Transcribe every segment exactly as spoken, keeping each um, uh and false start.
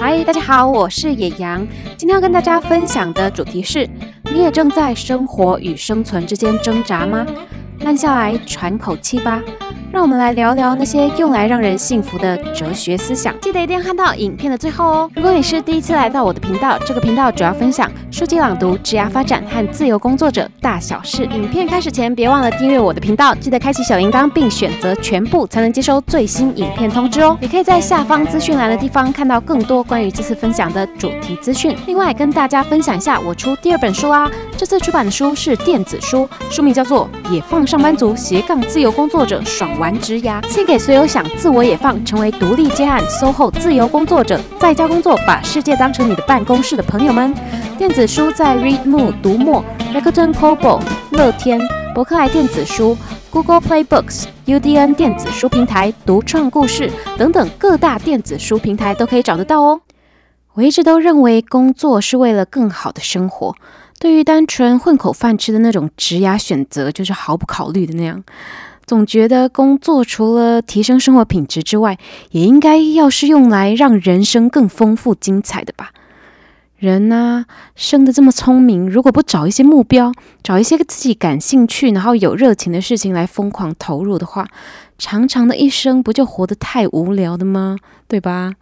嗨，大家好，我是野羊。今天要跟大家分享的主题是：你也正在生活与生存之间挣扎吗？慢下来，喘口气吧。让我们来聊聊那些用来让人幸福的哲学思想，记得一定要看到影片的最后哦。如果你是第一次来到我的频道，这个频道主要分享书籍朗读、职业发展和自由工作者大小事。影片开始前，别忘了订阅我的频道，记得开启小铃铛并选择全部，才能接收最新影片通知哦。也可以在下方资讯栏的地方看到更多关于这次分享的主题资讯。另外跟大家分享一下，我出第二本书啦、啊。这次出版的书是电子书，书名叫做《野放上班族斜杠自由工作者爽玩职涯》，献给所有想自我野放、成为独立接案 S O H O 自由工作者，在家工作把世界当成你的办公室的朋友们。电子书在 readmoo 读墨、Recleton Kobo、乐天、博客来电子书、Google Play Books、U D N 电子书平台、独创故事等等各大电子书平台都可以找得到哦。我一直都认为工作是为了更好的生活，对于单纯混口饭吃的那种职涯选择就是毫不考虑的那样。总觉得工作除了提升生活品质之外，也应该要是用来让人生更丰富精彩的吧。人啊，生得这么聪明，如果不找一些目标，找一些自己感兴趣然后有热情的事情来疯狂投入的话，长长的一生不就活得太无聊的吗？对吧？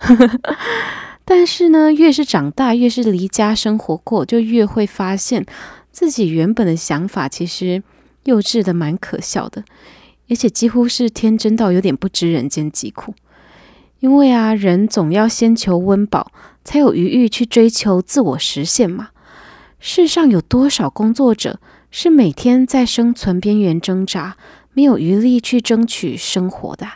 但是呢，越是长大，越是离家生活过，就越会发现自己原本的想法其实幼稚的蛮可笑的，而且几乎是天真到有点不知人间疾苦。因为啊，人总要先求温饱，才有余裕去追求自我实现嘛。世上有多少工作者是每天在生存边缘挣扎，没有余力去争取生活的啊？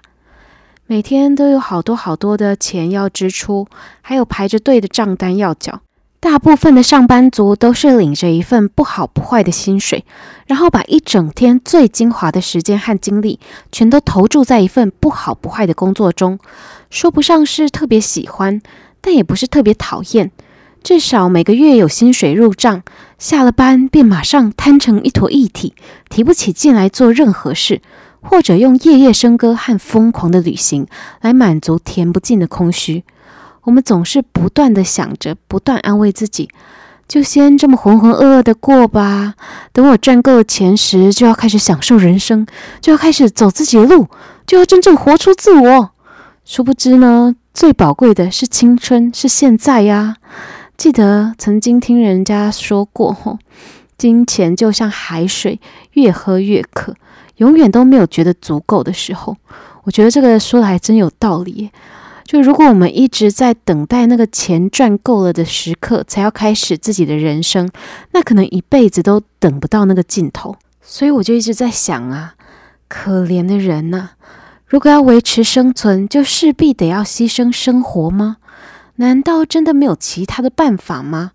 每天都有好多好多的钱要支出，还有排着队的账单要缴。大部分的上班族都是领着一份不好不坏的薪水，然后把一整天最精华的时间和精力全都投注在一份不好不坏的工作中。说不上是特别喜欢，但也不是特别讨厌，至少每个月有薪水入账，下了班便马上摊成一坨液体，提不起劲来做任何事，或者用夜夜笙歌和疯狂的旅行来满足填不尽的空虚。我们总是不断的想着，不断安慰自己，就先这么浑浑噩噩的过吧，等我赚够了钱时，就要开始享受人生，就要开始走自己的路，就要真正活出自我。殊不知呢，最宝贵的是青春，是现在呀。记得曾经听人家说过吼，金钱就像海水，越喝越渴，永远都没有觉得足够的时候。我觉得这个说的还真有道理耶。就如果我们一直在等待那个钱赚够了的时刻才要开始自己的人生，那可能一辈子都等不到那个尽头。所以我就一直在想啊，可怜的人啊，如果要维持生存，就势必得要牺牲生活吗？难道真的没有其他的办法吗？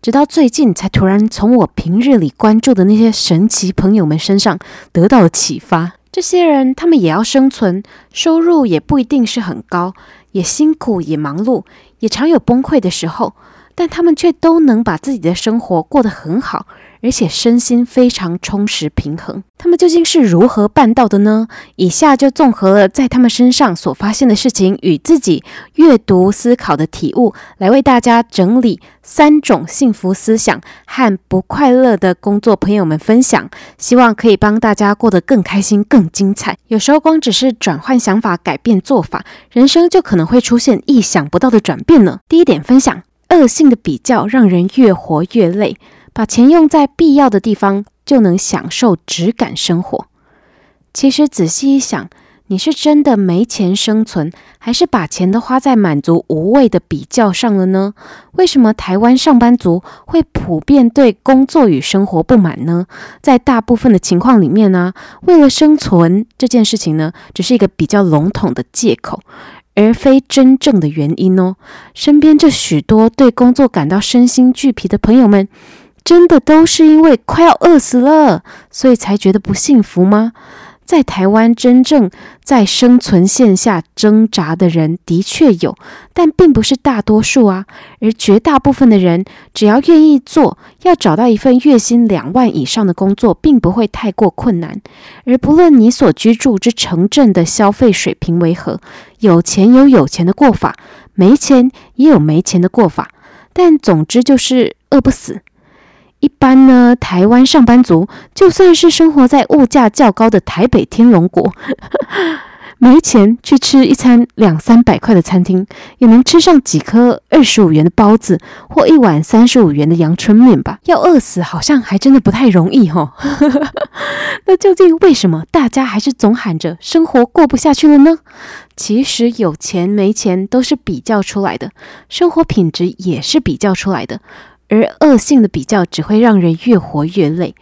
直到最近才突然从我平日里关注的那些神奇朋友们身上得到了启发。这些人他们也要生存，收入也不一定是很高，也辛苦，也忙碌，也常有崩溃的时候，但他们却都能把自己的生活过得很好，而且身心非常充实平衡。他们究竟是如何办到的呢？以下就综合了在他们身上所发现的事情与自己阅读思考的体悟，来为大家整理三种幸福思想和不快乐的工作朋友们分享，希望可以帮大家过得更开心更精彩。有时候光只是转换想法，改变做法，人生就可能会出现意想不到的转变呢。第一点分享：恶性的比较让人越活越累，把钱用在必要的地方，就能享受质感生活。其实仔细一想，你是真的没钱生存，还是把钱都花在满足无谓的比较上了呢？为什么台湾上班族会普遍对工作与生活不满呢？在大部分的情况里面呢、啊，为了生存这件事情呢，只是一个比较笼统的借口，而非真正的原因哦。身边这许多对工作感到身心俱疲的朋友们，真的都是因为快要饿死了，所以才觉得不幸福吗？在台湾，真正在生存线下挣扎的人的确有，但并不是大多数啊。而绝大部分的人，只要愿意做，要找到一份月薪两万以上的工作，并不会太过困难。而不论你所居住之城镇的消费水平为何，有钱有有钱的过法，没钱也有没钱的过法，但总之就是饿不死。一般呢，台湾上班族就算是生活在物价较高的台北天龙国，没钱去吃一餐两三百块的餐厅，也能吃上几颗二十五元的包子或一碗三十五元的阳春面吧。要饿死好像还真的不太容易哦。那究竟为什么大家还是总喊着生活过不下去了呢？其实有钱没钱都是比较出来的，生活品质也是比较出来的。而恶性的比较只会让人越活越累，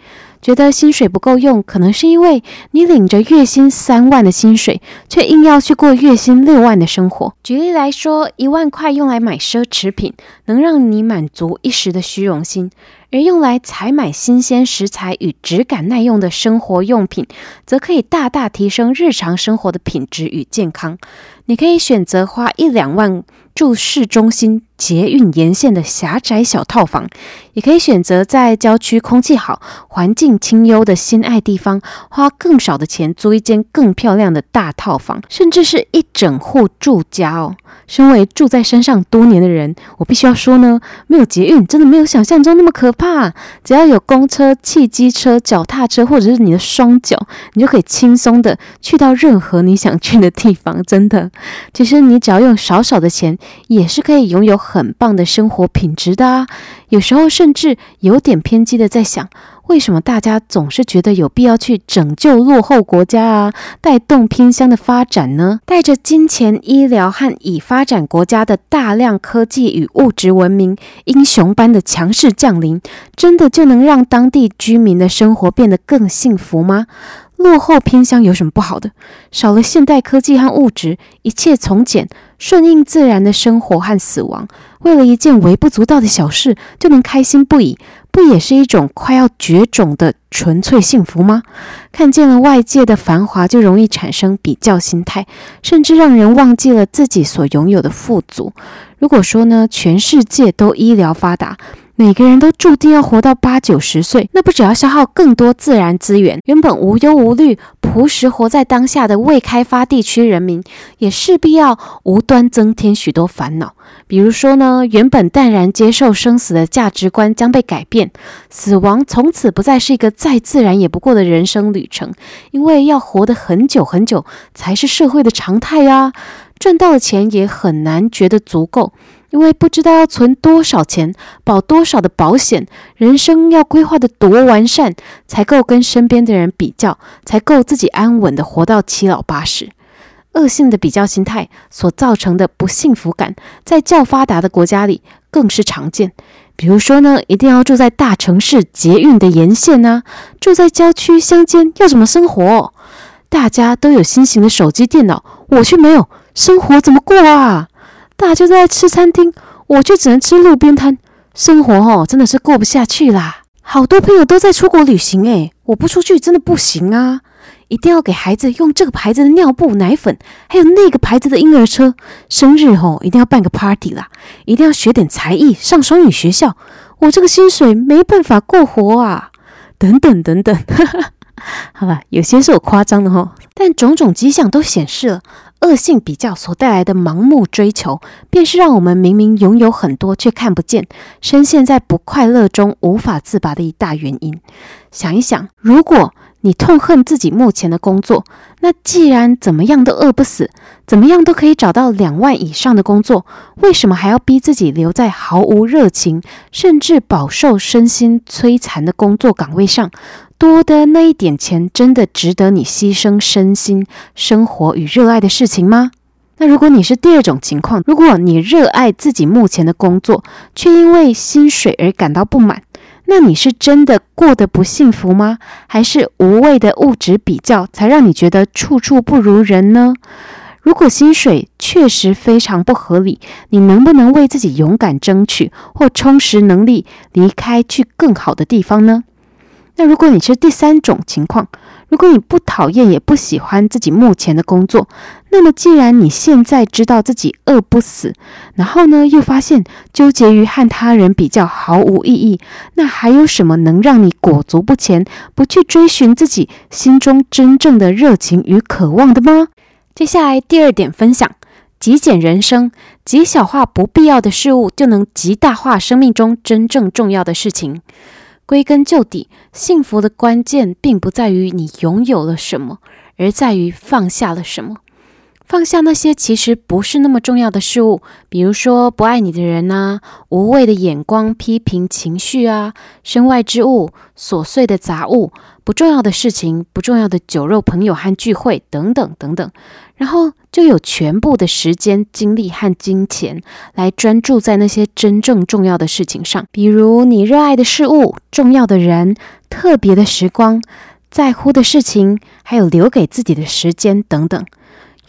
觉得薪水不够用，可能是因为你领着月薪三万的薪水，却硬要去过月薪六万的生活。举例来说，一万块用来买奢侈品，能让你满足一时的虚荣心，而用来采买新鲜食材与质感耐用的生活用品，则可以大大提升日常生活的品质与健康。你可以选择花一两万住市中心捷运沿线的狭窄小套房，也可以选择在郊区空气好、环境清幽的心爱地方，花更少的钱租一间更漂亮的大套房，甚至是一整户住家哦。身为住在山上多年的人，我必须要说呢，没有捷运真的没有想象中那么可怕。只要有公车、汽机车、脚踏车或者是你的双脚，你就可以轻松的去到任何你想去的地方。真的，其实你只要用少少的钱，也是可以拥有很棒的生活品质的啊。有时候甚至有点偏激的在想，为什么大家总是觉得有必要去拯救落后国家啊，带动偏乡的发展呢？带着金钱、医疗和已发展国家的大量科技与物质文明，英雄般的强势降临，真的就能让当地居民的生活变得更幸福吗？落后偏乡有什么不好的？少了现代科技和物质，一切从简，顺应自然的生活和死亡，为了一件微不足道的小事就能开心不已，不也是一种快要绝种的纯粹幸福吗？看见了外界的繁华，就容易产生比较心态，甚至让人忘记了自己所拥有的富足。如果说呢，全世界都医疗发达，每个人都注定要活到八九十岁，那不只要消耗更多自然资源，原本无忧无虑、朴实活在当下的未开发地区人民，也势必要无端增添许多烦恼。比如说呢，原本淡然接受生死的价值观将被改变，死亡从此不再是一个再自然也不过的人生旅程，因为要活得很久很久才是社会的常态啊。赚到的钱也很难觉得足够，因为不知道要存多少钱，保多少的保险，人生要规划的多完善，才够跟身边的人比较，才够自己安稳的活到七老八十。恶性的比较心态所造成的不幸福感，在较发达的国家里更是常见。比如说呢，一定要住在大城市捷运的沿线啊，住在郊区乡间要怎么生活哦？大家都有新型的手机电脑，我却没有，生活怎么过啊？大家都在吃餐厅，我却只能吃路边摊，生活哦，真的是过不下去啦。好多朋友都在出国旅行诶，我不出去真的不行啊。一定要给孩子用这个牌子的尿布、奶粉，还有那个牌子的婴儿车。生日哦，一定要办个 party 啦，一定要学点才艺，上双语学校。我这个薪水没办法过活啊，等等等等。好吧，有些是我夸张的哦，但种种迹象都显示了恶性比较所带来的盲目追求，便是让我们明明拥有很多却看不见，深陷在不快乐中无法自拔的一大原因。想一想，如果你痛恨自己目前的工作，那既然怎么样都饿不死，怎么样都可以找到两万以上的工作，为什么还要逼自己留在毫无热情，甚至饱受身心摧残的工作岗位上？多的那一点钱真的值得你牺牲身心、生活与热爱的事情吗？那如果你是第二种情况，如果你热爱自己目前的工作，却因为薪水而感到不满，那你是真的过得不幸福吗？还是无谓的物质比较才让你觉得处处不如人呢？如果薪水确实非常不合理，你能不能为自己勇敢争取或充实能力，离开去更好的地方呢？那如果你是第三种情况，如果你不讨厌也不喜欢自己目前的工作，那么既然你现在知道自己饿不死，然后呢又发现纠结于和他人比较毫无意义，那还有什么能让你裹足不前，不去追寻自己心中真正的热情与渴望的吗？接下来第二点分享，极简人生，极小化不必要的事物，就能极大化生命中真正重要的事情。归根究底，幸福的关键并不在于你拥有了什么，而在于放下了什么。放下那些其实不是那么重要的事物，比如说不爱你的人啊，无谓的眼光、批评、情绪啊，身外之物、琐碎的杂物、不重要的事情、不重要的酒肉朋友和聚会等等等等，然后就有全部的时间、精力和金钱来专注在那些真正重要的事情上，比如你热爱的事物、重要的人、特别的时光、在乎的事情，还有留给自己的时间等等。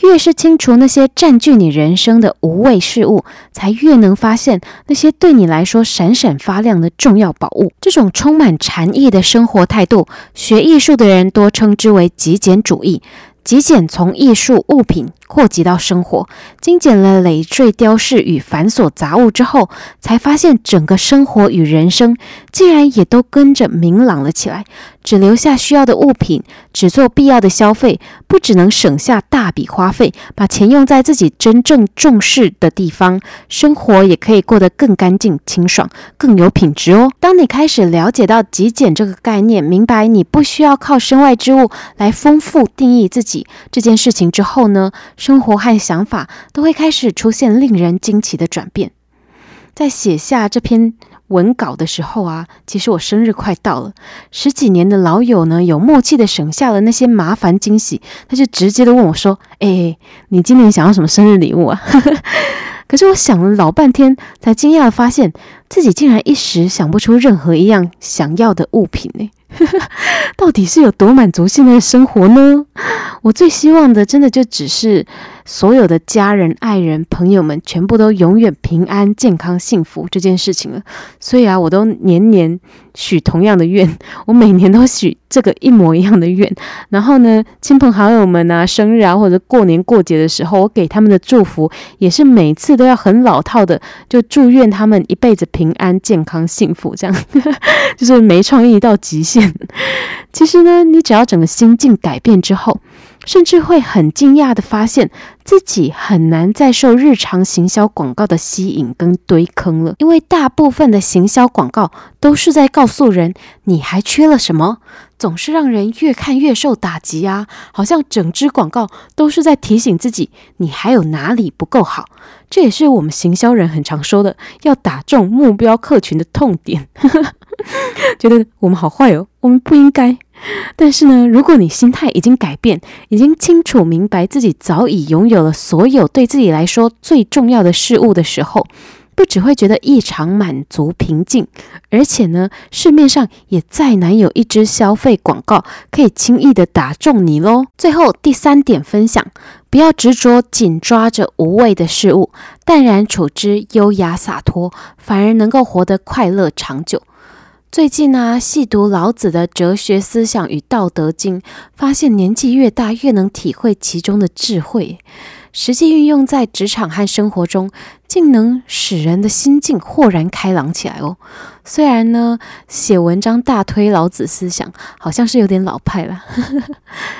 越是清除那些占据你人生的无谓事物，才越能发现那些对你来说闪闪发亮的重要宝物。这种充满禅意的生活态度，学艺术的人多称之为极简主义。极简从艺术物品扩及到生活，精简了累赘雕饰与繁琐杂物之后，才发现整个生活与人生竟然也都跟着明朗了起来，只留下需要的物品，只做必要的消费，不只能省下大笔花费，把钱用在自己真正重视的地方，生活也可以过得更干净清爽，更有品质哦。当你开始了解到极简这个概念，明白你不需要靠身外之物来丰富定义自己这件事情之后呢，生活和想法都会开始出现令人惊奇的转变。在写下这篇文稿的时候啊，其实我生日快到了，十几年的老友呢，有默契的省下了那些麻烦惊喜，他就直接的问我说，哎，你今年想要什么生日礼物啊？可是我想了老半天，才惊讶的发现自己竟然一时想不出任何一样想要的物品呢。到底是有多满足现在的生活呢？我最希望的真的就只是所有的家人、爱人、朋友们全部都永远平安、健康、幸福这件事情了。所以啊，我都年年许同样的愿，我每年都许这个一模一样的愿。然后呢，亲朋好友们啊，生日啊，或者过年过节的时候，我给他们的祝福也是每次都要很老套的，就祝愿他们一辈子平安、健康、幸福，这样就是没创意到极限。其实呢，你只要整个心境改变之后，甚至会很惊讶地发现自己很难再受日常行销广告的吸引跟堆坑了，因为大部分的行销广告都是在告诉人你还缺了什么，总是让人越看越受打击啊，好像整支广告都是在提醒自己你还有哪里不够好。这也是我们行销人很常说的，要打中目标客群的痛点。觉得我们好坏哦，我们不应该。但是呢，如果你心态已经改变，已经清楚明白自己早已拥有了所有对自己来说最重要的事物的时候，不只会觉得异常满足平静，而且呢，市面上也再难有一支消费广告可以轻易的打中你咯。最后第三点分享，不要执着紧抓着无谓的事物，淡然处之，优雅洒脱，反而能够活得快乐长久。最近啊，细读老子的哲学思想与道德经，发现年纪越大越能体会其中的智慧，实际运用在职场和生活中，竟能使人的心境豁然开朗起来哦。虽然呢，写文章大推老子思想，好像是有点老派啦，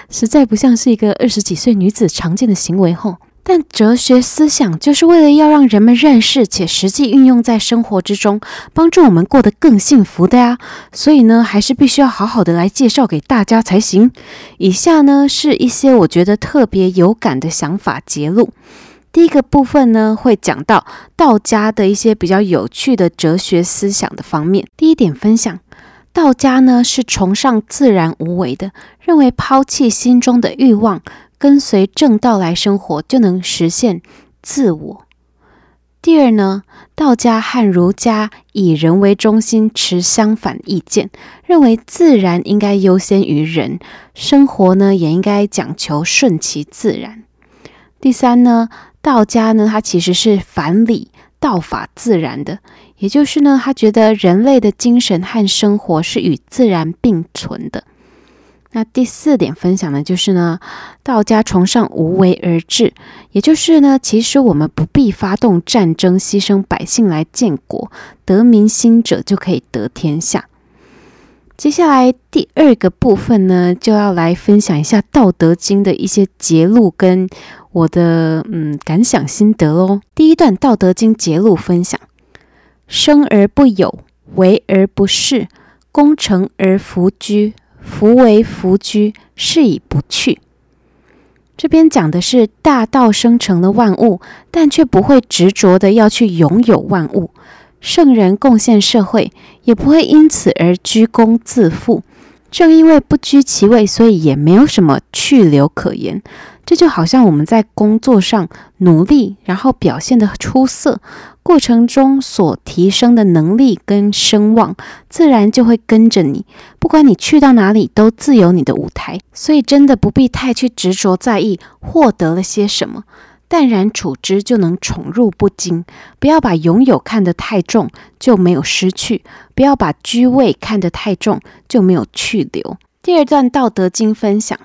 实在不像是一个二十几岁女子常见的行为吼。但哲学思想就是为了要让人们认识且实际运用在生活之中，帮助我们过得更幸福的呀。所以呢，还是必须要好好的来介绍给大家才行。以下呢，是一些我觉得特别有感的想法节录。第一个部分呢，会讲到道家的一些比较有趣的哲学思想的方面。第一点分享，道家呢，是崇尚自然无为的，认为抛弃心中的欲望，跟随正道来生活，就能实现自我。第二呢，道家和儒家以人为中心持相反意见，认为自然应该优先于人，生活呢也应该讲求顺其自然。第三呢，道家呢，它其实是反理，道法自然的，也就是呢，他觉得人类的精神和生活是与自然并存的。那第四点分享的就是呢，道家崇尚无为而治，也就是呢，其实我们不必发动战争，牺牲百姓来建国，得民心者就可以得天下。接下来第二个部分呢，就要来分享一下《道德经》的一些节录跟我的嗯感想心得咯。第一段《道德经》节录分享：生而不有，为而不恃，功成而弗居，夫为弗居，是以不去。这边讲的是大道生成了万物，但却不会执着的要去拥有万物。圣人贡献社会，也不会因此而居功自负。正因为不居其位，所以也没有什么去留可言。这就好像我们在工作上努力，然后表现的出色，过程中所提升的能力跟声望，自然就会跟着你，不管你去到哪里，都自有你的舞台。所以真的不必太去执着在意获得了些什么，淡然处之就能宠辱不惊。不要把拥有看得太重，就没有失去；不要把居位看得太重，就没有去留。第二段《道德经》分享：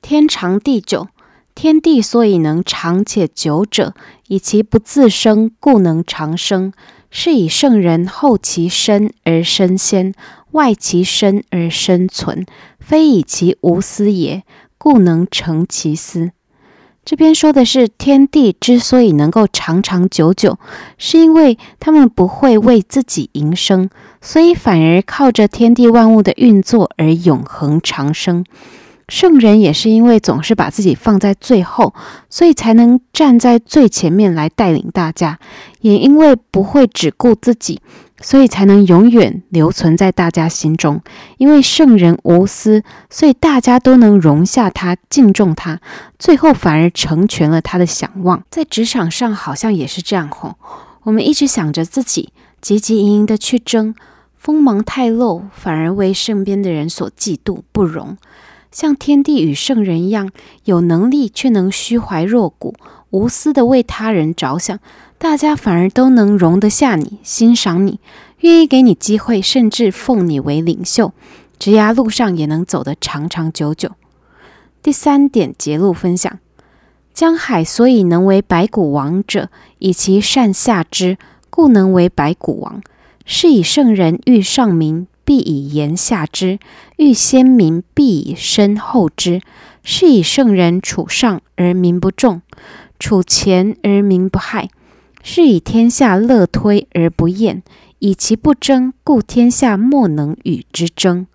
天长地久，天地所以能长且久者，以其不自生，故能长生。是以圣人后其身而身先，外其身而身存，非以其无私也，故能成其私。这边说的是天地之所以能够长长久久，是因为他们不会为自己营生，所以反而靠着天地万物的运作而永恒长生。圣人也是因为总是把自己放在最后，所以才能站在最前面来带领大家，也因为不会只顾自己，所以才能永远留存在大家心中。因为圣人无私，所以大家都能容下他，敬重他，最后反而成全了他的想望。在职场上好像也是这样吼，我们一直想着自己，汲汲营营的去争，锋芒太露，反而为身边的人所嫉妒不容。像天地与圣人一样，有能力却能虚怀若谷，无私的为他人着想，大家反而都能容得下你，欣赏你，愿意给你机会，甚至奉你为领袖，职涯路上也能走得长长久久。第三点节录分享：江海所以能为百谷王者，以其善下之，故能为百谷王。是以圣人欲上民，必以言下之；欲先民，必以身后之。是以圣人处上而民不重，处前而民不害。是以天下乐推而不厌，以其不争，故天下莫能与之争。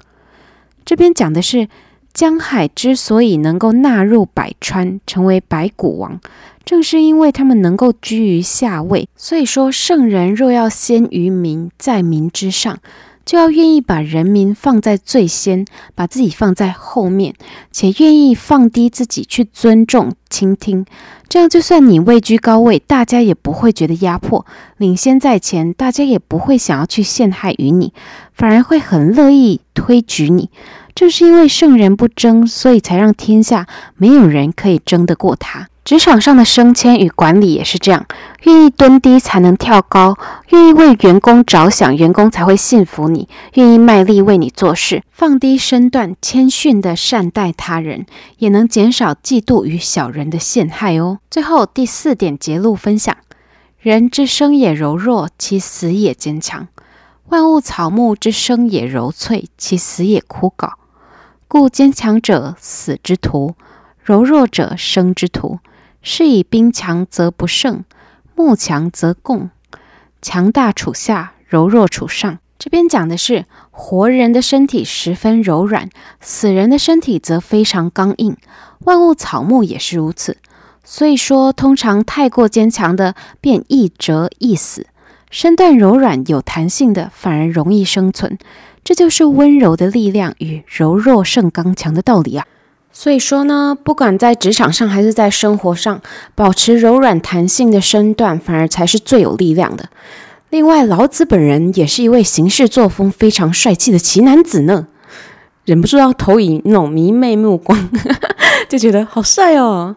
这边讲的是江海之所以能够纳入百川，成为百谷王，正是因为他们能够居于下位。所以说，圣人若要先于民，在民之上，就要愿意把人民放在最先，把自己放在后面，且愿意放低自己去尊重、倾听。这样就算你位居高位，大家也不会觉得压迫；领先在前，大家也不会想要去陷害于你，反而会很乐意推举你。正是因为圣人不争，所以才让天下没有人可以争得过他。职场上的升迁与管理也是这样，愿意蹲低才能跳高，愿意为员工着想，员工才会信服你，愿意卖力为你做事。放低身段，谦逊地善待他人，也能减少嫉妒与小人的陷害哦。最后第四点节录分享：人之生也柔弱，其死也坚强；万物草木之生也柔脆，其死也枯槁。故坚强者死之徒，柔弱者生之徒。是以兵强则不胜，木强则共。强大处下，柔弱处上。这边讲的是活人的身体十分柔软，死人的身体则非常刚硬，万物草木也是如此。所以说，通常太过坚强的便易折易死，身段柔软有弹性的反而容易生存。这就是温柔的力量与柔弱胜刚强的道理啊。所以说呢，不管在职场上还是在生活上，保持柔软弹性的身段，反而才是最有力量的。另外，老子本人也是一位行事作风非常帅气的奇男子呢，忍不住要投以那种迷妹目光就觉得好帅哦。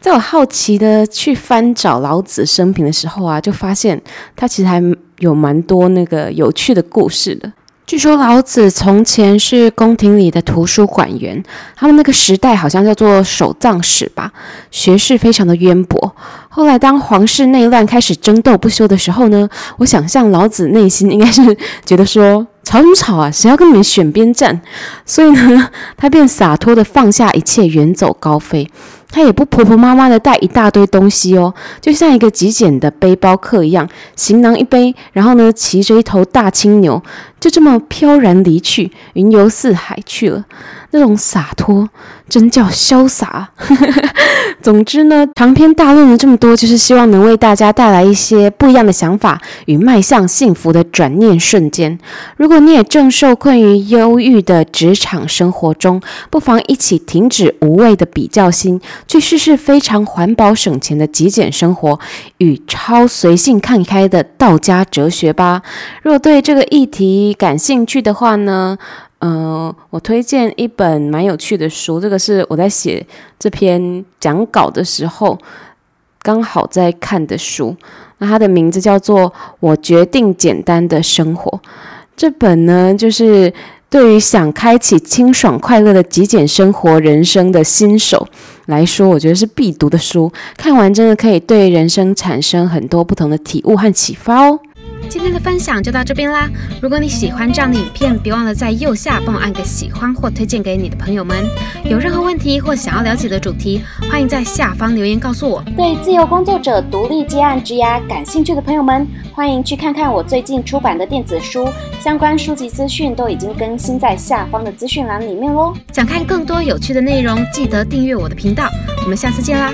在我好奇的去翻找老子生平的时候啊，就发现他其实还有蛮多那个有趣的故事的。据说老子从前是宫廷里的图书馆员，他们那个时代好像叫做守藏史吧，学识非常的渊博。后来当皇室内乱开始争斗不休的时候呢，我想象老子内心应该是觉得说，吵什么吵啊，谁要跟你们选边站？所以呢，他便洒脱的放下一切，远走高飞。他也不婆婆妈妈的带一大堆东西哦，就像一个极简的背包客一样，行囊一背，然后呢骑着一头大青牛，就这么飘然离去，云游四海去了。那种洒脱真叫潇洒。总之呢，长篇大论了这么多，就是希望能为大家带来一些不一样的想法与迈向幸福的转念瞬间。如果你也正受困于忧郁的职场生活中，不妨一起停止无谓的比较心，去试试非常环保省钱的极简生活与超随性看开的道家哲学吧。如果对这个议题感兴趣的话呢，呃，我推荐一本蛮有趣的书，这个是我在写这篇讲稿的时候刚好在看的书，那它的名字叫做《我决定简单的生活》。这本呢，就是对于想开启清爽快乐的极简生活人生的新手来说，我觉得是必读的书，看完真的可以对人生产生很多不同的体悟和启发哦。今天的分享就到这边啦，如果你喜欢这样的影片，别忘了在右下帮我按个喜欢或推荐给你的朋友们。有任何问题或想要了解的主题，欢迎在下方留言告诉我。对自由工作者独立接案职涯感兴趣的朋友们，欢迎去看看我最近出版的电子书，相关书籍资讯都已经更新在下方的资讯栏里面咯。想看更多有趣的内容，记得订阅我的频道，我们下次见啦。